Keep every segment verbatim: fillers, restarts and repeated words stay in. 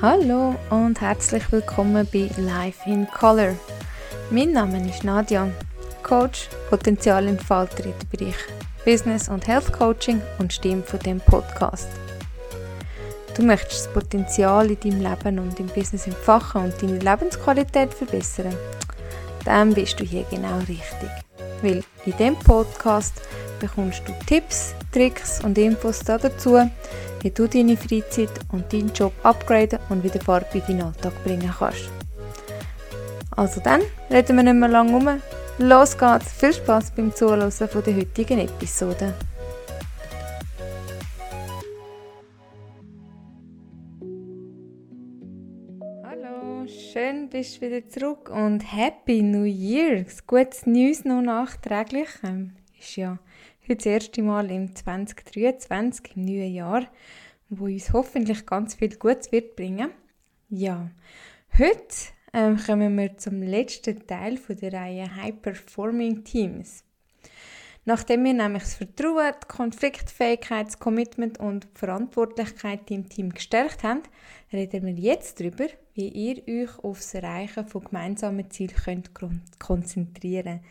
Hallo und herzlich willkommen bei Life in Color. Mein Name ist Nadja, Coach, Potenzialentfalter in den Bereichen Business und Health Coaching und Stimme von diesem Podcast. Du möchtest das Potenzial in deinem Leben und im Business entfachen und deine Lebensqualität verbessern? Dann bist du hier genau richtig. Weil in diesem Podcast bekommst du Tipps, Tricks und Infos dazu, wie du deine Freizeit und deinen Job upgraden und wieder Farbe in deinen Alltag bringen kannst. Also dann, reden wir nicht mehr lange rum. Los geht's! Viel Spass beim Zuhören von der heutigen Episode. Hallo, schön bist du wieder zurück und Happy New Year! Gutes Neues noch nachträglich. Ist ja heute das erste Mal im zwanzig dreiundzwanzig, im neuen Jahr, wo uns hoffentlich ganz viel Gutes wird bringen. Ja, heute ähm, kommen wir zum letzten Teil von der Reihe High-Performing Teams. Nachdem wir nämlich das Vertrauen, die Konfliktfähigkeit, das Commitment und die Verantwortlichkeit im Team gestärkt haben, reden wir jetzt darüber, wie ihr euch auf das Erreichen von gemeinsamen Zielen könnt konzentrieren könnt.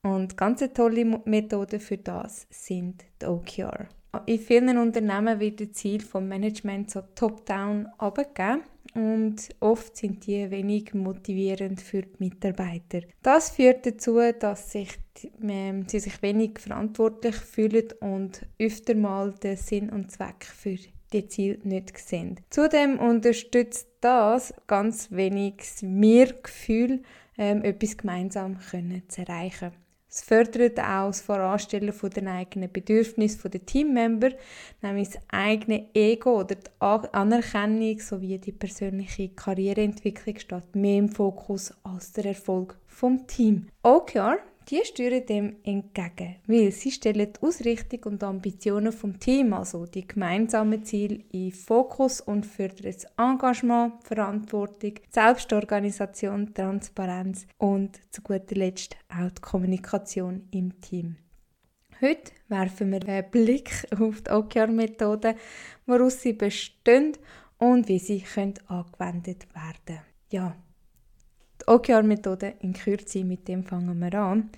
Und ganz eine tolle Methode für das sind die O K R. In vielen Unternehmen wird das Ziel vom Management so top-down runtergegeben und oft sind die wenig motivierend für die Mitarbeiter. Das führt dazu, dass sich die, äh, sie sich wenig verantwortlich fühlen und öfter mal den Sinn und Zweck für die Ziele nicht sehen. Zudem unterstützt das ganz wenig das Wir-Gefühl, ähm, etwas gemeinsam können zu erreichen. Es fördert auch das Voranstellen der eigenen Bedürfnisse der Teammember, nämlich das eigene Ego oder die Anerkennung sowie die persönliche Karriereentwicklung steht mehr im Fokus als der Erfolg des Teams. O K R, die steuern dem entgegen, weil sie stellen die Ausrichtung und die Ambitionen des Teams, also die gemeinsamen Ziele, in Fokus und fördern das Engagement, Verantwortung, Selbstorganisation, Transparenz und zu guter Letzt auch die Kommunikation im Team. Heute werfen wir einen Blick auf die O K R-Methoden, woraus sie bestehen und wie sie angewendet werden können. Ja. Die O K R-Methode in Kürze, mit dem fangen wir an.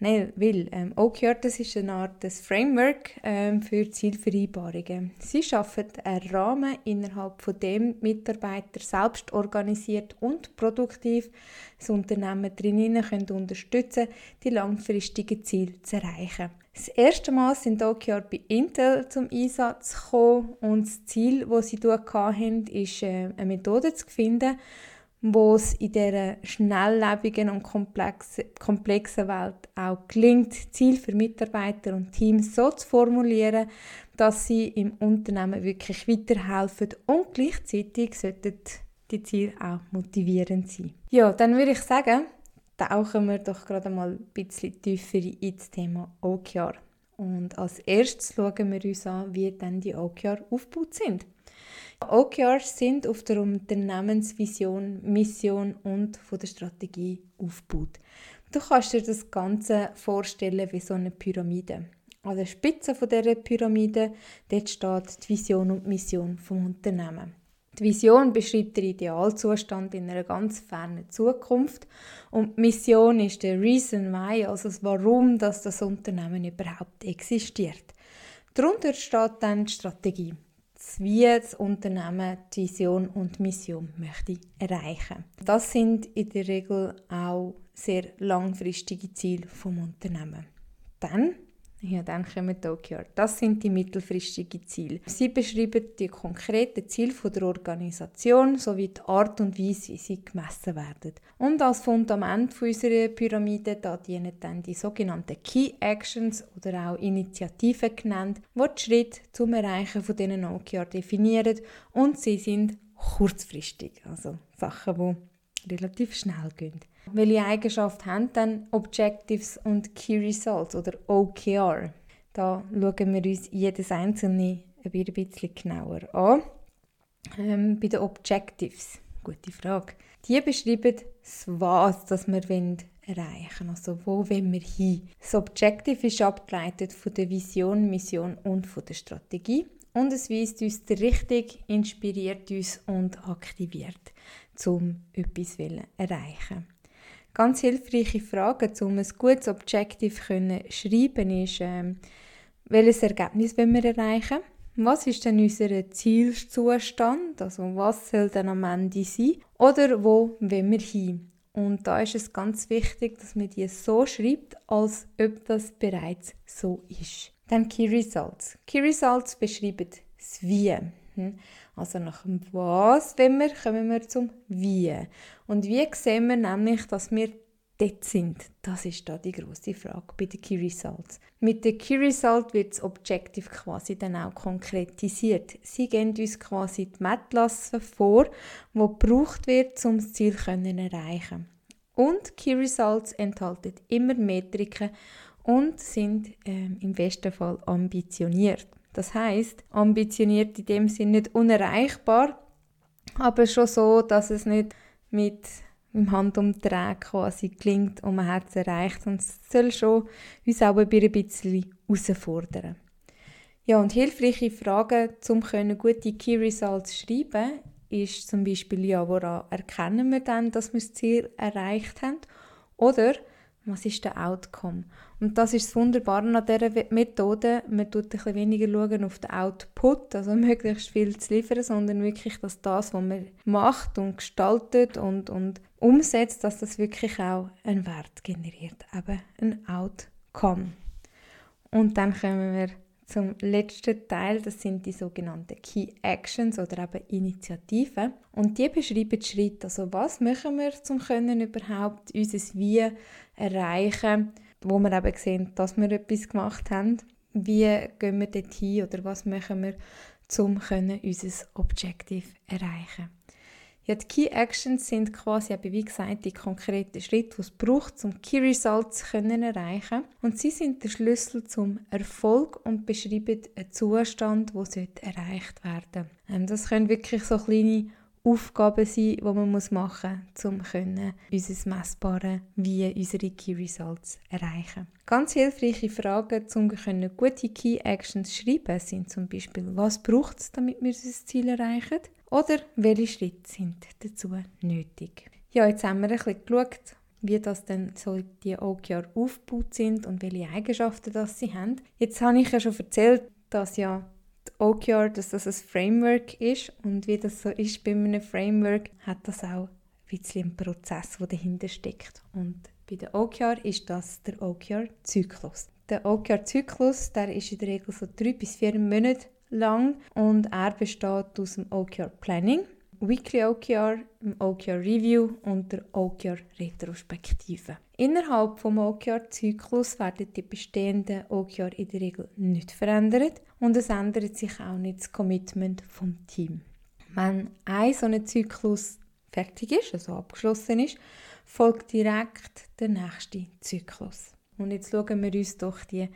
Nein, weil ähm, O K R, das ist eine Art des Framework ähm, für Zielvereinbarungen. Sie schaffen einen Rahmen, innerhalb von dem Mitarbeiter selbst organisiert und produktiv das Unternehmen drinnen können unterstützen, die langfristigen Ziele zu erreichen. Das erste Mal sind O K R bei Intel zum Einsatz gekommen und das Ziel, das sie dort hatten, ist äh, eine Methode zu finden, wo es in dieser schnelllebigen und komplexen Welt auch gelingt, Ziele für Mitarbeiter und Teams so zu formulieren, dass sie im Unternehmen wirklich weiterhelfen und gleichzeitig sollten die Ziele auch motivierend sein. Ja, dann würde ich sagen, tauchen wir doch gerade mal ein bisschen tiefer in das Thema O K R. Und als erstes schauen wir uns an, wie dann die O K R aufgebaut sind. O K Rs sind auf der Unternehmensvision, Mission und von der Strategie aufgebaut. Du kannst dir das Ganze vorstellen wie so eine Pyramide. An der Spitze dieser Pyramide dort steht die Vision und die Mission des Unternehmens. Die Vision beschreibt den Idealzustand in einer ganz fernen Zukunft und die Mission ist der Reason Why, also das Warum, dass das Unternehmen überhaupt existiert. Darunter steht dann die Strategie, wie das Unternehmen die Vision und die Mission möchte erreichen. Das sind in der Regel auch sehr langfristige Ziele des Unternehmens. Dann, ja, dann kommen die O K R. Das sind die mittelfristigen Ziele. Sie beschreiben die konkreten Ziele der Organisation sowie die Art und Weise, wie sie gemessen werden. Und als Fundament unserer Pyramide da dienen dann die sogenannten Key Actions oder auch Initiativen genannt, die die Schritte zum Erreichen von diesen O K R definieren und sie sind kurzfristig, also Sachen, die relativ schnell gehen. Welche Eigenschaft haben dann Objectives und Key Results oder O K R? Da schauen wir uns jedes einzelne ein bisschen genauer an. Ähm, bei den Objectives, gute Frage. Die beschreiben das Was, das wir erreichen wollen, also wo wollen wir hin. Das Objective ist abgeleitet von der Vision, Mission und von der Strategie. und es weist uns die Richtung, inspiriert uns und aktiviert, um etwas zu erreichen. Ganz hilfreiche Fragen, um ein gutes Objective zu schreiben, ist, äh, welches Ergebnis wollen wir erreichen? Was ist denn unser Zielzustand? Also was soll denn am Ende sein? Oder wo wollen wir hin? Und da ist es ganz wichtig, dass man die so schreibt, als ob das bereits so ist. Dann Key Results. Key Results beschreiben das Wie. Also nach dem Was wenn wir, kommen wir zum Wie. Und wie sehen wir nämlich, dass wir dort sind? Das ist da die grosse Frage bei den Key Results. Mit den Key Results wird das Objective quasi dann auch konkretisiert. Sie geben uns quasi die Messlasse vor, die gebraucht wird, um das Ziel zu erreichen. Und Key Results enthalten immer Metriken und sind äh, im besten Fall ambitioniert. Das heisst, ambitioniert in dem Sinne nicht unerreichbar, aber schon so, dass es nicht mit im Handumdrehen quasi klingt und man hat es erreicht. Und es soll schon uns auch ein bisschen herausfordern. Ja, und hilfreiche Fragen, um gute Key Results zu schreiben, ist zum Beispiel, ja, woran erkennen wir dann, dass wir das Ziel erreicht haben? Oder was ist der Outcome? Und das ist das Wunderbare an dieser Methode. Man schaut ein bisschen weniger auf den Output, also möglichst viel zu liefern, sondern wirklich, dass das, was man macht und gestaltet und, und umsetzt, dass das wirklich auch einen Wert generiert, eben ein Outcome. Und dann kommen wir zum letzten Teil, das sind die sogenannten Key Actions oder eben Initiativen. Und die beschreiben die Schritte, also was machen wir, um können überhaupt unser Wie erreichen, wo wir eben sehen, dass wir etwas gemacht haben. Wie gehen wir dorthin oder was machen wir, um unser Objective zu erreichen. Ja, die Key Actions sind quasi, wie gesagt, die konkreten Schritte, die es braucht, um Key Results zu erreichen. Und sie sind der Schlüssel zum Erfolg und beschreiben einen Zustand, der erreicht werden sollte. Das können wirklich so kleine Aufgaben sein, die man machen muss, um unser messbares Wie, unsere Key Results erreichen. Ganz hilfreiche Fragen, um gute Key Actions zu schreiben, sind zum Beispiel, was braucht es, damit wir unser Ziel erreichen? Oder welche Schritte sind dazu nötig? Ja, jetzt haben wir ein bisschen geschaut, wie das denn so die O K R aufgebaut sind und welche Eigenschaften das sie haben. Jetzt habe ich ja schon erzählt, dass ja die O K R, dass das ein Framework ist, und wie das so ist bei einem Framework, hat das auch ein bisschen einen Prozess, der dahinter steckt. Und bei der O K R ist das der O K R-Zyklus. Der O K R-Zyklus, der ist in der Regel so drei bis vier Monate lang, und er besteht aus dem O K R-Planning, Weekly O K R, dem O K R-Review und der O K R-Retrospektive. Innerhalb des O K R-Zyklus werden die bestehenden O K R in der Regel nicht verändert und es ändert sich auch nicht das Commitment vom Team. Wenn ein solcher Zyklus fertig ist, also abgeschlossen ist, folgt direkt der nächste Zyklus. Und jetzt schauen wir uns doch die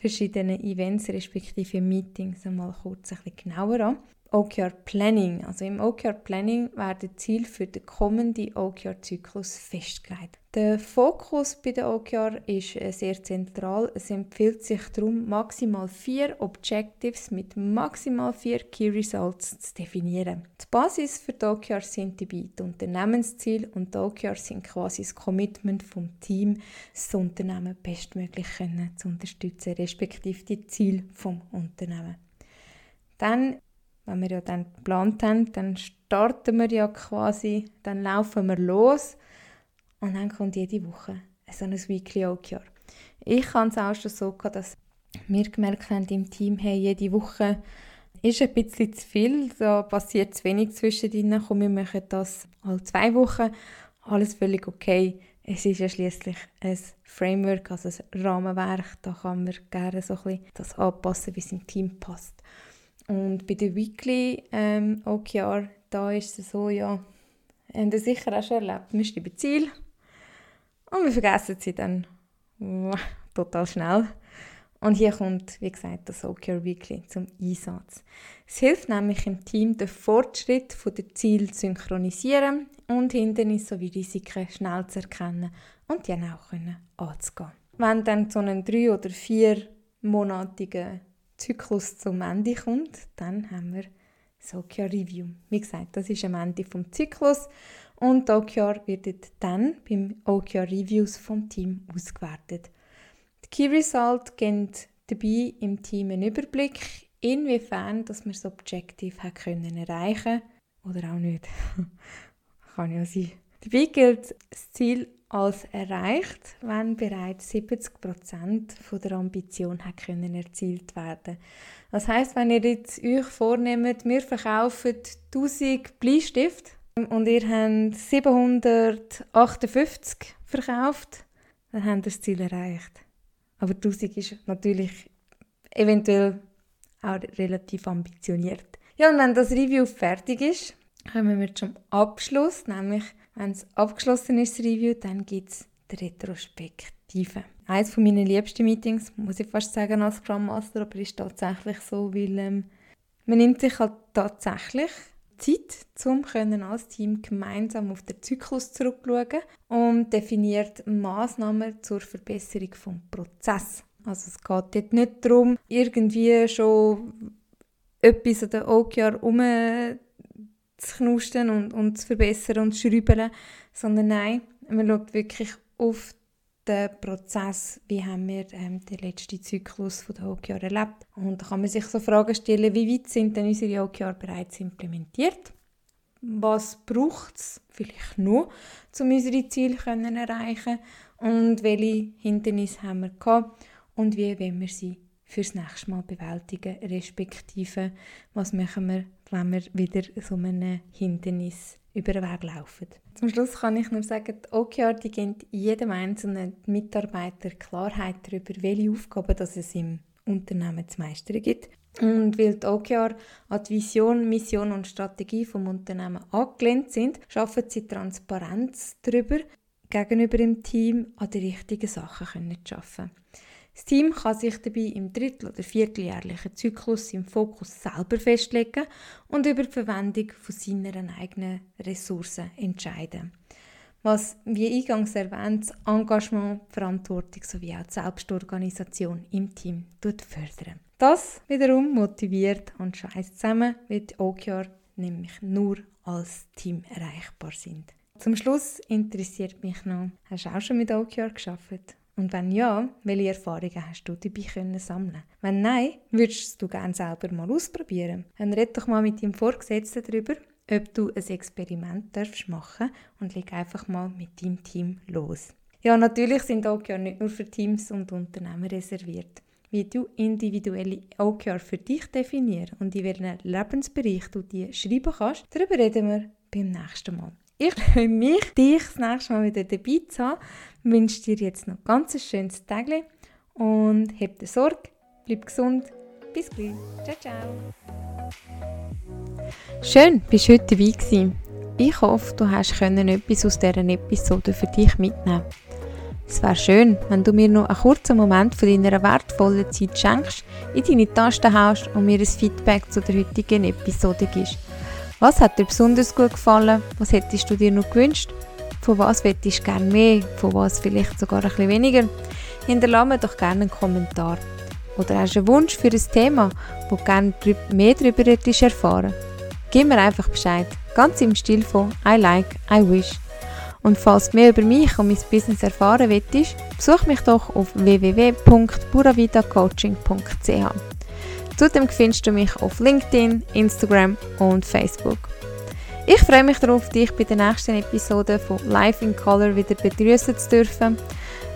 verschiedenen Events respektive Meetings einmal kurz ein bisschen genauer an. O K R Planning. Also im O K R Planning werden Ziele für den kommenden O K R-Zyklus festgelegt. Der Fokus bei den O K R ist sehr zentral. Es empfiehlt sich darum, maximal vier Objectives mit maximal vier Key Results zu definieren. Die Basis für die O K R sind dabei die Unternehmensziele, und die O K R sind quasi das Commitment vom Team, das Unternehmen bestmöglich können zu unterstützen, respektive die Ziele des Unternehmens. Dann Wenn wir ja dann geplant haben, dann starten wir ja quasi, dann laufen wir los und dann kommt jede Woche so ein Weekly O K R. Ich habe es auch schon so gehabt, dass wir gemerkt haben im Team, hey, jede Woche ist ein bisschen zu viel, da passiert zu wenig zwischendrin, komm, wir machen das alle zwei Wochen, alles völlig okay. Es ist ja schliesslich ein Framework, also ein Rahmenwerk, da kann man gerne so ein bisschen das anpassen, wie es im Team passt. Und bei der Weekly ähm, O K R, da ist es so, ja, haben wir sicher auch schon erlebt, wir schreiben Ziel und wir vergessen sie dann total schnell. Und hier kommt, wie gesagt, das O K R Weekly zum Einsatz. Es hilft nämlich im Team, den Fortschritt der Ziele zu synchronisieren und Hindernisse sowie Risiken schnell zu erkennen und die dann auch anzugehen. Wenn dann so einen drei- oder viermonatigen Zyklus zum Ende kommt, dann haben wir das O K R-Review. Wie gesagt, das ist am Ende des Zyklus und die O K R wird dann beim O K R-Reviews vom Team ausgewertet. Die Key Results geben dabei im Team einen Überblick, inwiefern dass wir das Objective erreichen konnten oder auch nicht. Kann ja sein. Dabei gilt das Ziel als erreicht, wenn bereits siebzig Prozent der Ambition erzielt werden können. Das heisst, wenn ihr jetzt euch vornehmt, wir verkaufen tausend Bleistifte und ihr habt siebenhundertachtundfünfzig verkauft, dann habt ihr das Ziel erreicht. Aber tausend ist natürlich eventuell auch relativ ambitioniert. Ja, und wenn das Review fertig ist, kommen wir zum Abschluss, nämlich wenn es abgeschlossen ist, das Review, dann gibt es die Retrospektive. Eines meiner liebsten Meetings, muss ich fast sagen als Scrum Master, aber ist tatsächlich so, weil ähm, man nimmt sich halt tatsächlich Zeit, um als Team gemeinsam auf den Zyklus zurückzuschauen und definiert Massnahmen zur Verbesserung des Prozesses. Also es geht dort nicht darum, irgendwie schon etwas an den O K R herum zu knusten und, und zu verbessern und zu schrübeln, sondern nein, man schaut wirklich auf den Prozess, wie haben wir ähm, den letzten Zyklus von den O K R erlebt. Und da kann man sich so Fragen stellen, wie weit sind denn unsere O K R bereits implementiert? Was braucht es vielleicht noch, um unsere Ziele zu erreichen? Und welche Hindernisse haben wir gehabt? Und wie wollen wir sie fürs nächste Mal bewältigen, respektive was machen wir, wenn wir wieder so einem Hindernis über den Weg laufen. Zum Schluss kann ich nur sagen, die O K R die geben jedem einzelnen Mitarbeiter Klarheit darüber, welche Aufgaben das es im Unternehmen zu meistern gibt. Und weil die O K R an die Vision, Mission und Strategie des Unternehmens angelehnt sind, schaffen sie Transparenz darüber, gegenüber dem Team an die richtigen Sachen zu arbeiten. Das Team kann sich dabei im drittel- oder vierteljährlichen Zyklus im Fokus selber festlegen und über die Verwendung von seinen eigenen Ressourcen entscheiden. Was, wie eingangs erwähnt, das Engagement, die Verantwortung sowie auch die Selbstorganisation im Team fördern. Das wiederum motiviert und schweißt zusammen, weil die O K R nämlich nur als Team erreichbar sind. Zum Schluss interessiert mich noch, hast du auch schon mit O K R gearbeitet? Und wenn ja, welche Erfahrungen hast du dabei können sammeln? Wenn nein, würdest du gerne selber mal ausprobieren. Dann red doch mal mit deinem Vorgesetzten darüber, ob du ein Experiment machen darfst und leg einfach mal mit deinem Team los. Ja, natürlich sind O K R nicht nur für Teams und Unternehmen reserviert. Wie du individuelle O K R für dich definierst und in welchen Lebensbereich du die schreiben kannst, darüber reden wir beim nächsten Mal. Ich freue mich, dich das nächste Mal wieder dabei zu haben. Ich wünsche dir jetzt noch ein ganz schönes Tagli und hab dir Sorge, bleib gesund, bis gleich, ciao, ciao. Schön, bist du heute dabei gewesen. Ich hoffe, du hast etwas aus dieser Episode für dich mitnehmen können. Es wäre schön, wenn du mir noch einen kurzen Moment von deiner wertvollen Zeit schenkst, in deine Tasten haust und mir ein Feedback zu der heutigen Episode gibst. Was hat dir besonders gut gefallen? Was hättest du dir noch gewünscht? Von was möchtest du gerne mehr? Von was vielleicht sogar ein bisschen weniger? Hinterlasse mir doch gerne einen Kommentar. Oder hast du einen Wunsch für ein Thema, wo du gerne mehr darüber hättest erfahren? Gib mir einfach Bescheid. Ganz im Stil von I like, I wish. Und falls du mehr über mich und mein Business erfahren möchtest, besuch mich doch auf w w w punkt puravidacoaching punkt c h. Zudem findest du mich auf LinkedIn, Instagram und Facebook. Ich freue mich darauf, dich bei der nächsten Episode von Life in Color wieder begrüßen zu dürfen.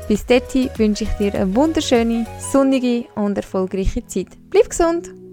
Bis dahin wünsche ich dir eine wunderschöne, sonnige und erfolgreiche Zeit. Bleib gesund!